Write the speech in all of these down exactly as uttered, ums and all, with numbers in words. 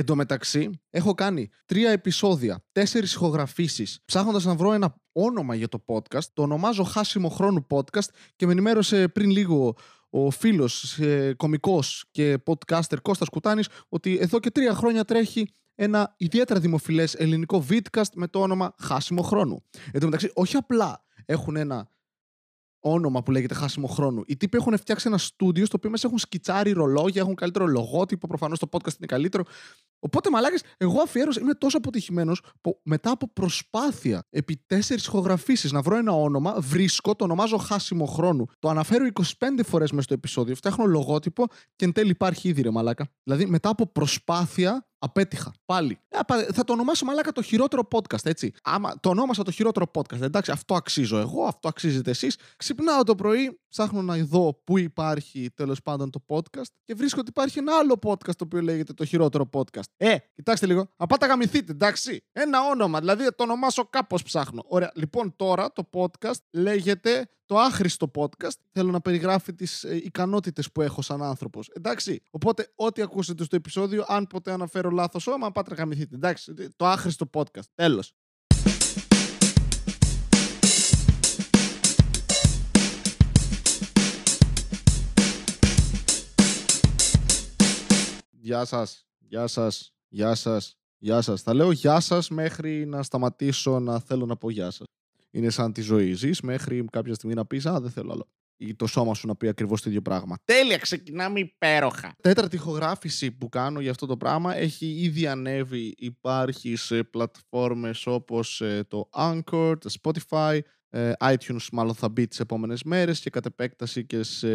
Εν τω μεταξύ, έχω κάνει τρία επεισόδια, τέσσερις ηχογραφήσεις, ψάχνοντας να βρω ένα όνομα για το podcast. Το ονομάζω Χάσιμο Χρόνου Podcast και με ενημέρωσε πριν λίγο ο φίλος, ε, κωμικός και podcaster Κώστας Κουτάνης, ότι εδώ και τρία χρόνια τρέχει ένα ιδιαίτερα δημοφιλές ελληνικό vidcast με το όνομα Χάσιμο Χρόνου. Εν τω μεταξύ, όχι απλά έχουν ένα όνομα που λέγεται Χάσιμο Χρόνου. Οι τύποι έχουν φτιάξει ένα στούντιο στο οποίο μέσα έχουν σκιτσάρει ρολόγια, έχουν καλύτερο λογότυπο, προφανώς το podcast είναι καλύτερο. Οπότε, μαλάκες, εγώ αφιέρωσα, είμαι τόσο αποτυχημένος που μετά από προσπάθεια επί τέσσερις ηχογραφήσεις να βρω ένα όνομα, βρίσκω, το ονομάζω Χάσιμο Χρόνου. Το αναφέρω είκοσι πέντε φορές μέσα στο επεισόδιο, φτιάχνω λογότυπο και εν τέλει υπάρχει ήδη, ρε μαλάκα. Δηλαδή, μετά από προσπάθεια, απέτυχα. Πάλι. Ε, θα το ονομάσω, μαλάκα, το χειρότερο podcast, έτσι. Άμα το ονόμασα το χειρότερο podcast, εντάξει, αυτό αξίζω εγώ, αυτό αξίζετε εσείς. Ξυπνάω το πρωί, ψάχνω να δω πού υπάρχει τέλος πάντων το podcast και βρίσκω ότι υπάρχει ένα άλλο podcast το οποίο λέγεται το χειρότερο podcast. Ε, κοιτάξτε λίγο. Απάτα γαμηθείτε, εντάξει. Ένα όνομα, δηλαδή το ονομάσω κάπως ψάχνω. Ωραία, λοιπόν τώρα το podcast λέγεται το άχρηστο podcast. Θέλω να περιγράφει τις ε, ικανότητες που έχω σαν άνθρωπος. Εντάξει, οπότε ό,τι ακούσετε στο επεισόδιο, αν ποτέ αναφέρω λάθος όνομα, απάτα γαμηθείτε, εντάξει. Το άχρηστο podcast, τέλος. Γεια σας. Γεια σας, γεια σας, γεια σας. Θα λέω γεια σας μέχρι να σταματήσω να θέλω να πω γεια σας. Είναι σαν τη ζωή. Ζεις μέχρι κάποια στιγμή να πεις «Α, δεν θέλω άλλο». Ή το σώμα σου να πει ακριβώς το ίδιο πράγμα. Τέλεια, ξεκινάμε υπέροχα. Τέταρτη ηχογράφηση που κάνω για αυτό το πράγμα έχει ήδη ανέβει. Υπάρχει σε πλατφόρμες όπως το Anchor, το Spotify, iTunes μάλλον θα μπει τις επόμενες μέρες και κατ' επέκταση και σε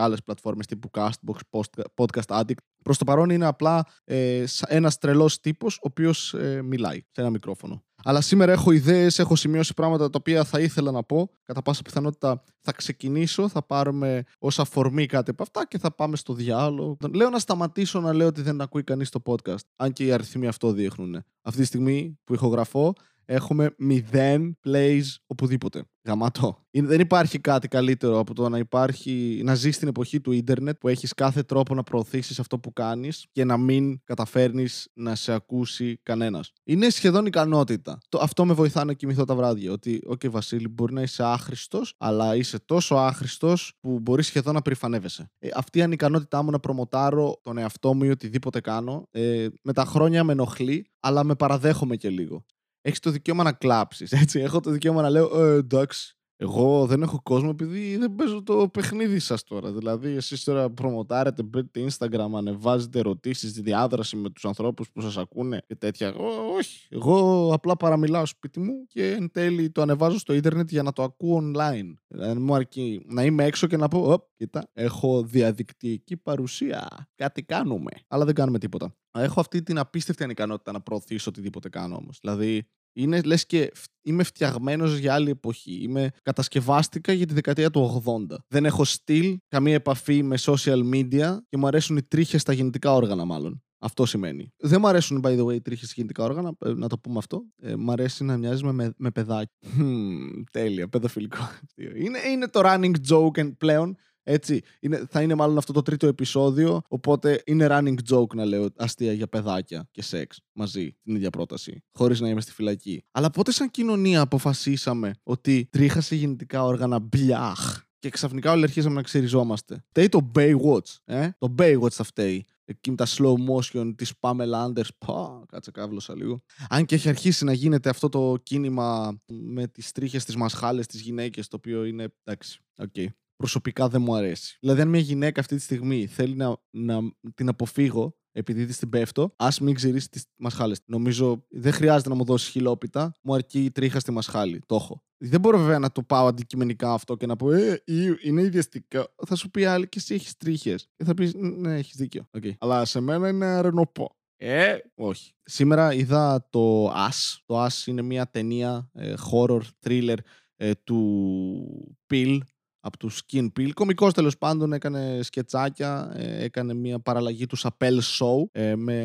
άλλες πλατφόρμες τύπου Castbox, Podcast Addict. Προς το παρόν είναι απλά ε, ένας τρελός τύπος ο οποίος ε, μιλάει σε ένα μικρόφωνο. Αλλά σήμερα έχω ιδέες, έχω σημειώσει πράγματα τα οποία θα ήθελα να πω. Κατά πάσα πιθανότητα θα ξεκινήσω, θα πάρουμε ως αφορμή κάτι από αυτά και θα πάμε στο διάλογο. Λέω να σταματήσω να λέω ότι δεν ακούει κανείς το podcast, αν και οι αριθμοί αυτό δείχνουν. Αυτή τη στιγμή που ηχογραφώ έχουμε μηδέν plays οπουδήποτε. Γαμάτο. Δεν υπάρχει κάτι καλύτερο από το να υπάρχει, να ζεις στην εποχή του ίντερνετ που έχεις κάθε τρόπο να προωθήσεις αυτό που κάνεις και να μην καταφέρνεις να σε ακούσει κανένας. Είναι σχεδόν ικανότητα. Το, αυτό με βοηθά να κοιμηθώ τα βράδια. Ότι, οκ, okay, Βασίλη, μπορεί να είσαι άχρηστος, αλλά είσαι τόσο άχρηστος που μπορεί σχεδόν να περηφανεύεσαι. Ε, αυτή η ανικανότητά μου να προμοτάρω τον εαυτό μου ή οτιδήποτε κάνω, ε, με τα χρόνια με ενοχλεί, αλλά με παραδέχομαι και λίγο. Έχεις το δικαίωμα να κλάψεις, έτσι. Έχω το δικαίωμα να λέω ε, εντάξει, εγώ δεν έχω κόσμο επειδή δεν παίζω το παιχνίδι σας τώρα. Δηλαδή, εσείς τώρα προμοτάρετε, μπείτε Instagram, ανεβάζετε ερωτήσεις, τη διάδραση με τους ανθρώπους που σας ακούνε και τέτοια. Εγώ, όχι. Εγώ απλά παραμιλάω σπίτι μου και εν τέλει το ανεβάζω στο ίντερνετ για να το ακούω online. Δηλαδή, μου αρκεί να είμαι έξω και να πω, οπ, κοίτα, έχω διαδικτυακή παρουσία. Κάτι κάνουμε. Αλλά δεν κάνουμε τίποτα. Έχω αυτή την απίστευτη ανικανότητα να προωθήσω οτιδήποτε κάνω όμως. Δηλαδή, είναι, λες και είμαι φτιαγμένος για άλλη εποχή. Είμαι, κατασκευάστηκα για τη δεκαετία του ογδόντα. Δεν έχω στυλ, καμία επαφή με social media και μου αρέσουν οι τρίχες στα γεννητικά όργανα, μάλλον. Αυτό σημαίνει. Δεν μου αρέσουν, by the way, οι τρίχες στα γεννητικά όργανα, να το πούμε αυτό. Ε, μου αρέσει να μοιάζει με, με παιδάκι. Hmm, τέλεια, παιδοφιλικό. Είναι, είναι το running joke πλέον. Έτσι, είναι, θα είναι μάλλον αυτό το τρίτο επεισόδιο. Οπότε είναι running joke να λέω αστεία για παιδάκια και σεξ μαζί, την ίδια πρόταση, χωρίς να είμαι στη φυλακή. Αλλά πότε σαν κοινωνία αποφασίσαμε ότι τρίχα σε γεννητικά όργανα μπλιάχ και ξαφνικά όλοι αρχίσαμε να ξεριζόμαστε? Φταίει το Baywatch, ε? Το Baywatch θα φταίει. Εκεί με τα slow motion της Pamela Anders. Πα, κάτσε κάβλωσα λίγο. Αν και έχει αρχίσει να γίνεται αυτό το κίνημα με τις τρίχες, τις μασχάλες, τις γυναίκες, το οποίο είναι εντάξει, οκ. Okay. Προσωπικά δεν μου αρέσει. Δηλαδή, αν μια γυναίκα αυτή τη στιγμή θέλει να, να την αποφύγω επειδή της την πέφτω, ας μην ξυρίσει τις μασχάλες. Νομίζω δεν χρειάζεται να μου δώσει χιλόπιτα, μου αρκεί η τρίχα στη μασχάλη. Το έχω. Δεν μπορώ βέβαια να το πάω αντικειμενικά αυτό και να πω «Ε, είναι ιδιαστικά». Θα σου πει άλλη και εσύ έχεις τρίχες. Και θα πεις «Ναι, έχεις δίκιο». Okay. Αλλά σε μένα είναι αρενοπό. Ε, όχι. Σήμερα είδα το Us. Το Us είναι μια ταινία, ε, horror, thriller ε, του Peele. από του Skin Peel. Κομικός τέλος πάντων, έκανε σκετσάκια, έκανε μια παραλλαγή του Chappelle Show με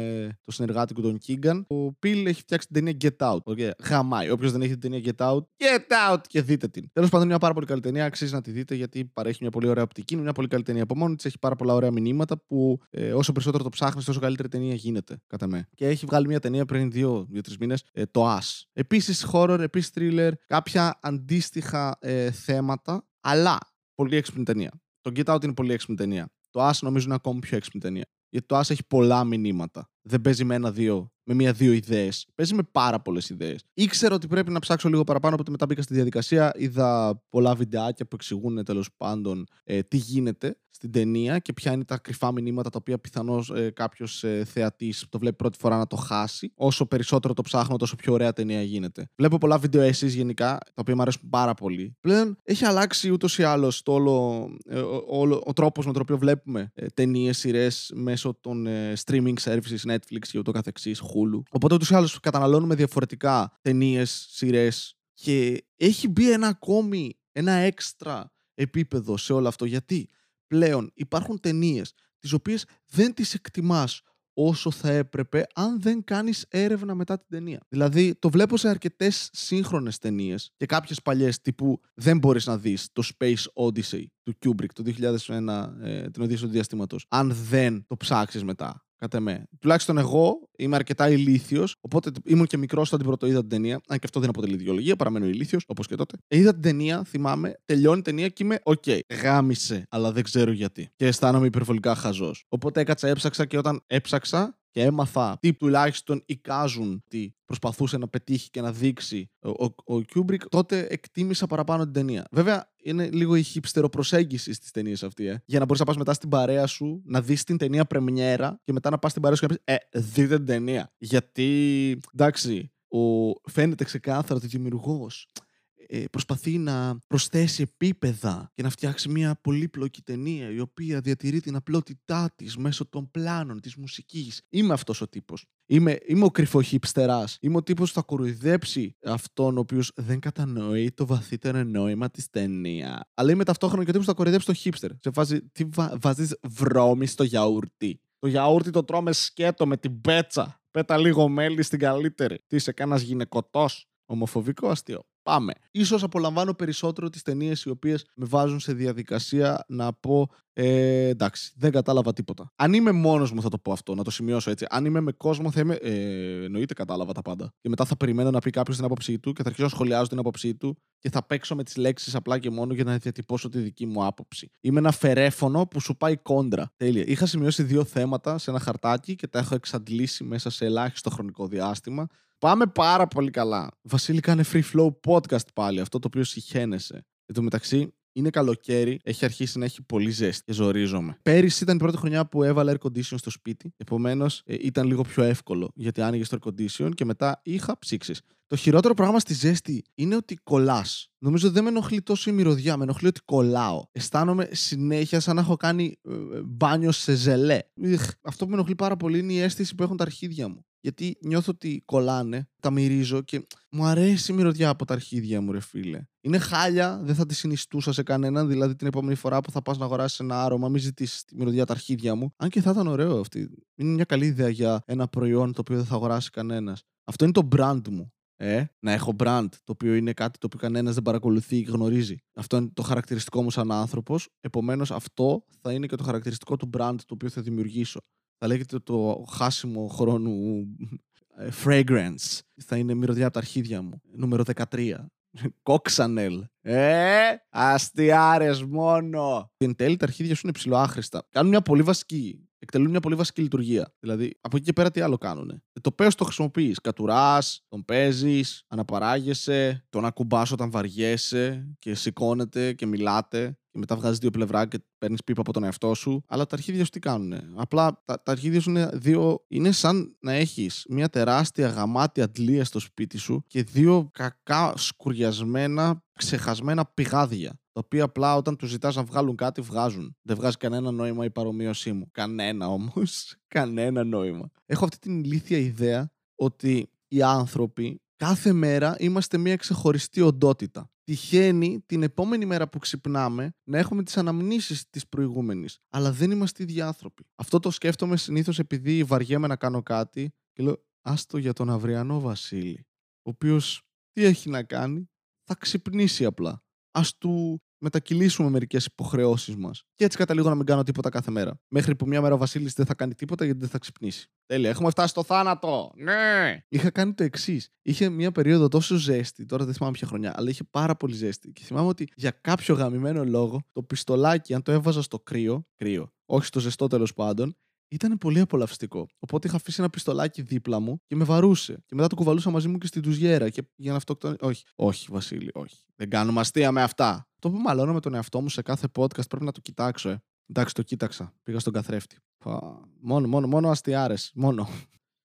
το συνεργάτη του τον Keegan. Ο Peel έχει φτιάξει την ταινία Get Out. Okay. Χαμάει. Όποιος δεν έχει την ταινία Get Out, Get Out και δείτε την. Τέλος πάντων, είναι μια πάρα πολύ καλή ταινία. Αξίζει να τη δείτε γιατί παρέχει μια πολύ ωραία οπτική. Είναι μια πολύ καλή ταινία από μόνη της. Έχει πάρα πολλά ωραία μηνύματα που ε, όσο περισσότερο το ψάχνεις, τόσο καλύτερη ταινία γίνεται, κατά με. Και έχει βγάλει μια ταινία πριν δύο με τρεις μήνες, ε, το Us. Επίσης horror, επίσης thriller, κάποια αντίστοιχα ε, θέματα. Αλλά πολύ έξυπνη ταινία. Το Get Out είναι πολύ έξυπνη ταινία. Το Us νομίζω είναι ακόμη πιο έξυπνη ταινία. Γιατί το Us έχει πολλά μηνύματα. Δεν παίζει με ένα-δύο, με μία-δύο ιδέες. Παίζει με πάρα πολλές ιδέες. Ήξερα ότι πρέπει να ψάξω λίγο παραπάνω, οπότε μετά μπήκα στη διαδικασία. Είδα πολλά βιντεάκια που εξηγούν τέλος πάντων ε, τι γίνεται στην ταινία και ποια είναι τα κρυφά μηνύματα τα οποία πιθανώς ε, κάποιος ε, θεατής που το βλέπει πρώτη φορά να το χάσει. Όσο περισσότερο το ψάχνω, τόσο πιο ωραία ταινία γίνεται. Βλέπω πολλά βίντεο essays γενικά, τα οποία μου αρέσουν πάρα πολύ. Πλέον έχει αλλάξει ούτως ή άλλως το όλο, ε, όλο, ο τρόπος με τον οποίο βλέπουμε ε, ταινίες, σειρές μέσω των ε, streaming services, Netflix και ούτω καθεξής, Hulu. Οπότε ούτως ή άλλως καταναλώνουμε διαφορετικά ταινίες, σειρές και έχει μπει ένα ακόμη, ένα έξτρα επίπεδο σε όλο αυτό. Γιατί πλέον υπάρχουν ταινίες τις οποίες δεν τις εκτιμάς όσο θα έπρεπε αν δεν κάνεις έρευνα μετά την ταινία. Δηλαδή το βλέπω σε αρκετές σύγχρονες ταινίες και κάποιες παλιές τύπου δεν μπορείς να δεις το Space Odyssey του Kubrick το δύο χιλιάδες ένα, ε, την Οδύσσεια του Διαστήματος, αν δεν το ψάξεις μετά. Κατά με. Τουλάχιστον εγώ είμαι αρκετά ηλίθιος, οπότε ήμουν και μικρός όταν την πρώτο είδα την ταινία. Αν και αυτό δεν αποτελεί δικαιολογία, παραμένω ηλίθιος, όπως και τότε. Είδα την ταινία, θυμάμαι, τελειώνει η ταινία και είμαι οκ. Okay, γάμισε, αλλά δεν ξέρω γιατί. Και αισθάνομαι υπερβολικά χαζός. Οπότε έκατσα, έψαξα και όταν έψαξα και έμαθα τι τουλάχιστον εικάζουν τι προσπαθούσε να πετύχει και να δείξει ο Kubrick, τότε εκτίμησα παραπάνω την ταινία. Βέβαια, είναι λίγο η χιψτεροπροσέγγιση στις ταινίες αυτή. Ε. Για να μπορείς να πας μετά στην παρέα σου, να δεις την ταινία πρεμιέρα και μετά να πας στην παρέα σου και να πεις «Ε, δείτε την ταινία». Γιατί, εντάξει, ο... φαίνεται ξεκάθαρα ότι ο δημιουργός ε, προσπαθεί να προσθέσει επίπεδα και να φτιάξει μια πολύπλοκη ταινία η οποία διατηρεί την απλότητά της μέσω των πλάνων, της μουσικής. Είμαι αυτός ο τύπος. Είμαι, είμαι ο κρυφοχιπστεράς. Είμαι ο τύπος που θα κοροϊδέψει αυτόν ο οποίος δεν κατανοεί το βαθύτερο νόημα της ταινία. Αλλά είμαι ταυτόχρονα και ο τύπος που θα κοροϊδέψει το χίπστερ. Σε φάση, τι βα, βάζεις βρώμη στο γιαούρτι. Το γιαούρτι το τρώμε σκέτο με την πέτσα. Πέτα λίγο μέλι στην καλύτερη. Τι είσαι, κανένας γυναικωτός? Ομοφοβικό αστείο. Πάμε. Ίσως απολαμβάνω περισσότερο τις ταινίες οι οποίες με βάζουν σε διαδικασία να πω ε, εντάξει, δεν κατάλαβα τίποτα. Αν είμαι μόνος μου θα το πω αυτό, να το σημειώσω έτσι. Αν είμαι με κόσμο θα είμαι ε, εννοείται κατάλαβα τα πάντα. Και μετά θα περιμένω να πει κάποιος την άποψή του και θα αρχίσω να σχολιάζω την άποψή του και θα παίξω με τις λέξεις απλά και μόνο για να διατυπώσω τη δική μου άποψη. Είμαι ένα φερέφωνο που σου πάει κόντρα. Τέλεια. Είχα σημειώσει δύο θέματα σε ένα χαρτάκι και τα έχω εξαντλήσει μέσα σε ελάχιστο χρονικό διάστημα. Πάμε πάρα πολύ καλά. Βασίλη, κάνε free flow podcast πάλι, αυτό το οποίο συχαίνεσαι. Εν τω μεταξύ, είναι καλοκαίρι, έχει αρχίσει να έχει πολύ ζέστη και ζορίζομαι. Πέρυσι ήταν η πρώτη χρονιά που έβαλα air condition στο σπίτι, επομένως ε, ήταν λίγο πιο εύκολο γιατί άνοιγες το air condition και μετά είχα ψήξεις. Το χειρότερο πράγμα στη ζέστη είναι ότι κολλάς. Νομίζω δεν με ενοχλεί τόσο η μυρωδιά, με ενοχλεί ότι κολλάω. Αισθάνομαι συνέχεια σαν να έχω κάνει ε, μπάνιο σε ζελέ. Ιχ, αυτό που με ενοχλεί πάρα πολύ είναι η αίσθηση που έχουν τα αρχίδια μου. Γιατί νιώθω ότι κολλάνε, τα μυρίζω και μου αρέσει η μυρωδιά από τα αρχίδια μου, ρε φίλε. Είναι χάλια, δεν θα τη συνιστούσα σε κανέναν. Δηλαδή την επόμενη φορά που θα πας να αγοράσεις ένα άρωμα, μην ζητήσεις τη μυρωδιά τα αρχίδια μου. Αν και θα ήταν ωραίο αυτή. Είναι μια καλή ιδέα για ένα προϊόν το οποίο δεν θα αγοράσει κανένας. Αυτό είναι το brand μου. Ε, να έχω brand, το οποίο είναι κάτι το οποίο κανένας δεν παρακολουθεί ή γνωρίζει. Αυτό είναι το χαρακτηριστικό μου σαν άνθρωπος. Επομένως, αυτό θα είναι και το χαρακτηριστικό του brand το οποίο θα δημιουργήσω. Θα λέγεται το χάσιμο χρόνου ε, fragrance. Θα είναι μυρωδιά από τα αρχίδια μου. Νούμερο δεκατρία. Κόξανελ. Ε, αστιάρες μόνο. Εν τέλει τα αρχίδια σου είναι ψιλοάχρηστα. Κάνουν μια πολύ βασική. Εκτελούν μια πολύ βασική λειτουργία. Δηλαδή, από εκεί και πέρα τι άλλο κάνουνε. Το πέος το χρησιμοποιείς. Κατουράς, τον παίζεις, αναπαράγεσαι, τον ακουμπάς όταν βαριέσαι και σηκώνεται και μιλάτε. Και μετά βγάζεις δύο πλευρά και παίρνεις πίπα από τον εαυτό σου. Αλλά τα αρχίδια σου τι κάνουνε? Απλά τα, τα αρχίδια σου είναι δύο. Είναι σαν να έχεις μια τεράστια γαμάτη αντλία στο σπίτι σου και δύο κακά σκουριασμένα, ξεχασμένα πηγάδια. Τα οποία απλά όταν τους ζητάς να βγάλουν κάτι, βγάζουν. Δεν βγάζει κανένα νόημα η παρομοίωσή μου. Κανένα όμως. Κανένα νόημα. Έχω αυτή την ηλίθια ιδέα ότι οι άνθρωποι κάθε μέρα είμαστε μια ξεχωριστή οντότητα. τυχαίνει την επόμενη μέρα που ξυπνάμε να έχουμε τις αναμνήσεις της προηγούμενης. Αλλά δεν είμαστε ίδιοι άνθρωποι. Αυτό το σκέφτομαι συνήθως επειδή βαριέμαι να κάνω κάτι και λέω άστο για τον αυριανό Βασίλη, ο οποίος τι έχει να κάνει, θα ξυπνήσει απλά. Ας του μετακυλήσουμε μερικές υποχρεώσεις μας. Και έτσι καταλήγω να μην κάνω τίποτα κάθε μέρα. Μέχρι που μια μέρα ο Βασίλης δεν θα κάνει τίποτα γιατί δεν θα ξυπνήσει. Τέλεια, έχουμε φτάσει στο θάνατο. Ναι! Είχα κάνει το εξής. Είχε μια περίοδο τόσο ζέστη, τώρα δεν θυμάμαι ποια χρονιά, αλλά είχε πάρα πολύ ζέστη. Και θυμάμαι ότι για κάποιο γαμημένο λόγο το πιστολάκι, αν το έβαζα στο κρύο, κρύο, όχι στο ζεστό τέλος πάντων, ήταν πολύ απολαυστικό. Οπότε είχα αφήσει ένα πιστολάκι δίπλα μου και με βαρούσε. Και μετά το κουβαλούσα μαζί μου και στην τουζιέρα. Και για να αυτοκτονήσω. Όχι, όχι, Βασίλη, όχι. Δεν κάνουμε αστεία με αυτά. Το που μαλώνω με τον εαυτό μου σε κάθε podcast πρέπει να το κοιτάξω, ε. Εντάξει, το κοίταξα. Πήγα στον καθρέφτη. Μόνο, μόνο, μόνο αστιάρες. Μόνο.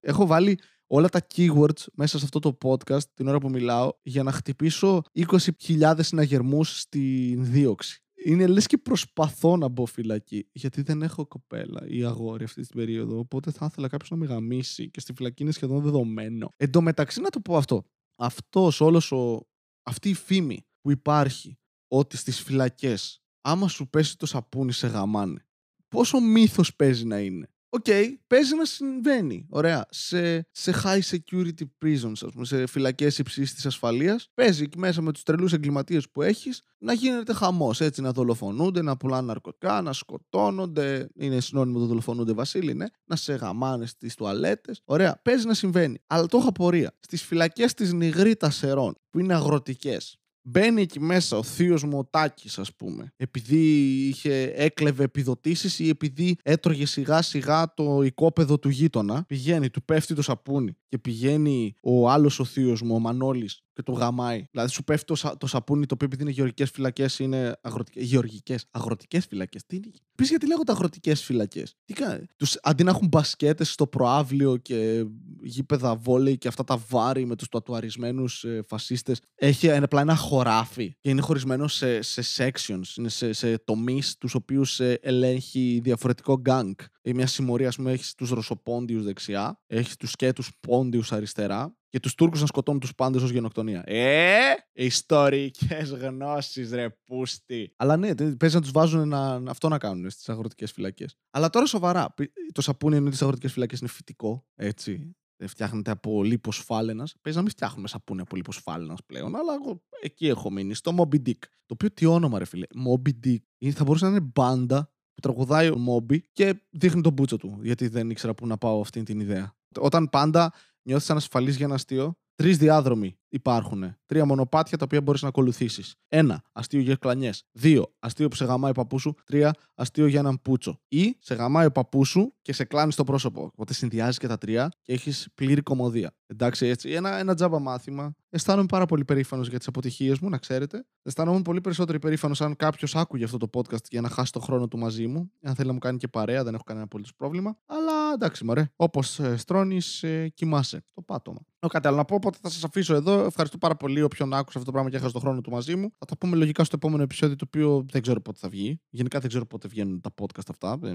Έχω βάλει όλα τα keywords μέσα σε αυτό το podcast την ώρα που μιλάω για να χτυπήσω είκοσι χιλιάδες συναγερμούς στην δίωξη. Είναι λες και προσπαθώ να μπω φυλακή, γιατί δεν έχω κοπέλα ή αγόρι αυτή την περίοδο. Οπότε θα ήθελα κάποιος να με γαμίσει και στη φυλακή είναι σχεδόν δεδομένο. Εν τω μεταξύ, να το πω αυτό. Αυτός όλος ο... αυτή η φήμη που υπάρχει ότι στις φυλακές, άμα σου πέσει το σαπούνι, σε γαμάνε. Πόσο μύθος παίζει να είναι. Οκ, okay, παίζει να συμβαίνει. Ωραία. Σε, σε high security prisons, ας πούμε, σε φυλακές υψής της ασφαλείας, παίζει εκεί μέσα με τους τρελούς εγκληματίες που έχεις να γίνεται χαμός. Έτσι, να δολοφονούνται, να πουλάνε ναρκωτικά, να σκοτώνονται. Είναι συνώνυμο το δολοφονούνται, Βασίλη, ναι. Να σε γαμάνε στις τουαλέτες. Ωραία. Παίζει να συμβαίνει. Αλλά το έχω απορία. Στις φυλακές της Νιγρήτας Σερών, που είναι αγροτικές. Μπαίνει εκεί μέσα ο θείος μου ο Τάκης, ας πούμε, επειδή είχε, έκλεβε επιδοτήσεις ή επειδή έτρωγε σιγά σιγά το οικόπεδο του γείτονα, πηγαίνει, του πέφτει το σαπούνι και πηγαίνει ο άλλος ο θείος μου, ο Μανώλης, και το γαμάει. Δηλαδή σου πέφτει το, σα, το σαπούνι, το οποίο επειδή είναι γεωργικές φυλακές, είναι αγροτικές. Γεωργικές, αγροτικές φυλακές. Τι είναι. Πεις γιατί λέγονται αγροτικές φυλακές. Τι κάνει. Τους, αντί να έχουν μπασκέτες στο προάβλιο και γήπεδα βόλεϊ και αυτά τα βάρη με τους τατουαρισμένους ε, φασίστες, έχει απλά ένα χωράφι και είναι χωρισμένο σε, σε sections, είναι σε, σε τομείς τους οποίους ε, ελέγχει διαφορετικό γκάνγκ. Ε, μια συμμορία, ας πούμε, έχεις τους Ρωσοπόντιους δεξιά, έχεις τους και τους Πόντιους αριστερά. Και τους Τούρκους να σκοτώνουν τους πάντες ως γενοκτονία. Ε! Ιστορικές γνώσεις, ρε πούστη. Αλλά ναι, παίζει να τους βάζουν να, αυτό να κάνουν στις αγροτικές φυλακές. Αλλά τώρα σοβαρά. Το σαπούνι είναι στις αγροτικές φυλακές, είναι φυτικό. Έτσι. Δεν φτιάχνεται από λίπος φάλαινας. Παίζει να μην φτιάχνουμε σαπούνι από λίπος φάλαινας πλέον. Αλλά εγώ εκεί έχω μείνει. Στο Moby Dick. Το οποίο τι όνομα, ρε φίλε. Moby Dick. Θα μπορούσε να είναι μπάντα που τραγουδάει ο Moby και δείχνει τον μπούτσο του. Γιατί δεν ήξερα πού να πάω αυτή την ιδέα. Όταν πάντα. Νιώθεις ανασφαλής για ένα αστείο. Τρεις διάδρομοι υπάρχουν. Τρία μονοπάτια τα οποία μπορείς να ακολουθήσεις. Ένα, αστείο για κλανιές. Δύο, αστείο που σε γαμάει ο παππούς σου. Τρία, αστείο για έναν πούτσο. Ή σε γαμάει ο παππούς σου και σε κλάνει στο πρόσωπο. Οπότε συνδυάζεις και τα τρία και έχεις πλήρη κωμωδία. Εντάξει, έτσι. Ένα, ένα τζάμπα μάθημα. Αισθάνομαι πάρα πολύ περήφανος για τις αποτυχίες μου, να ξέρετε. Αισθάνομαι πολύ περισσότερο περήφανος αν κάποιος άκουγε αυτό το podcast για να χάσει τον χρόνο του μαζί μου. Αν θέλει να μου κάνει και παρέα, δεν έχω κανένα απολύτως πρόβλημα. Αλλά εντάξει, μωρέ. Όπως ε, στρώνεις, ε, κοιμάσαι. Το πάτωμα. Έχω κάτι άλλο να πω, οπότε θα σας αφήσω εδώ. Ευχαριστώ πάρα πολύ όποιον άκουσε αυτό το πράγμα και έχασε τον χρόνο του μαζί μου. Θα τα πούμε λογικά στο επόμενο επεισόδιο, το οποίο δεν ξέρω πότε θα βγει. Γενικά δεν ξέρω πότε βγαίνουν τα podcast αυτά. Ε, ε,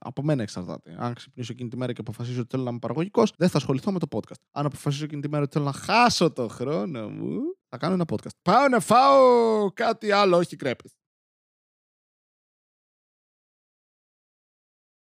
από μένα εξαρτάται. Αν ξυπνήσω εκείνη τη μέρα και αποφασίσω ότι θέλω να είμαι παραγωγικός, δεν θα ασχοληθώ με το podcast. Αν αποφασίσω εκείνη τη μέρα ότι θέλω να χάσω το χρόνο μου, θα κάνω ένα podcast. Πάω να φάω κάτι άλλο, όχι κρέπες.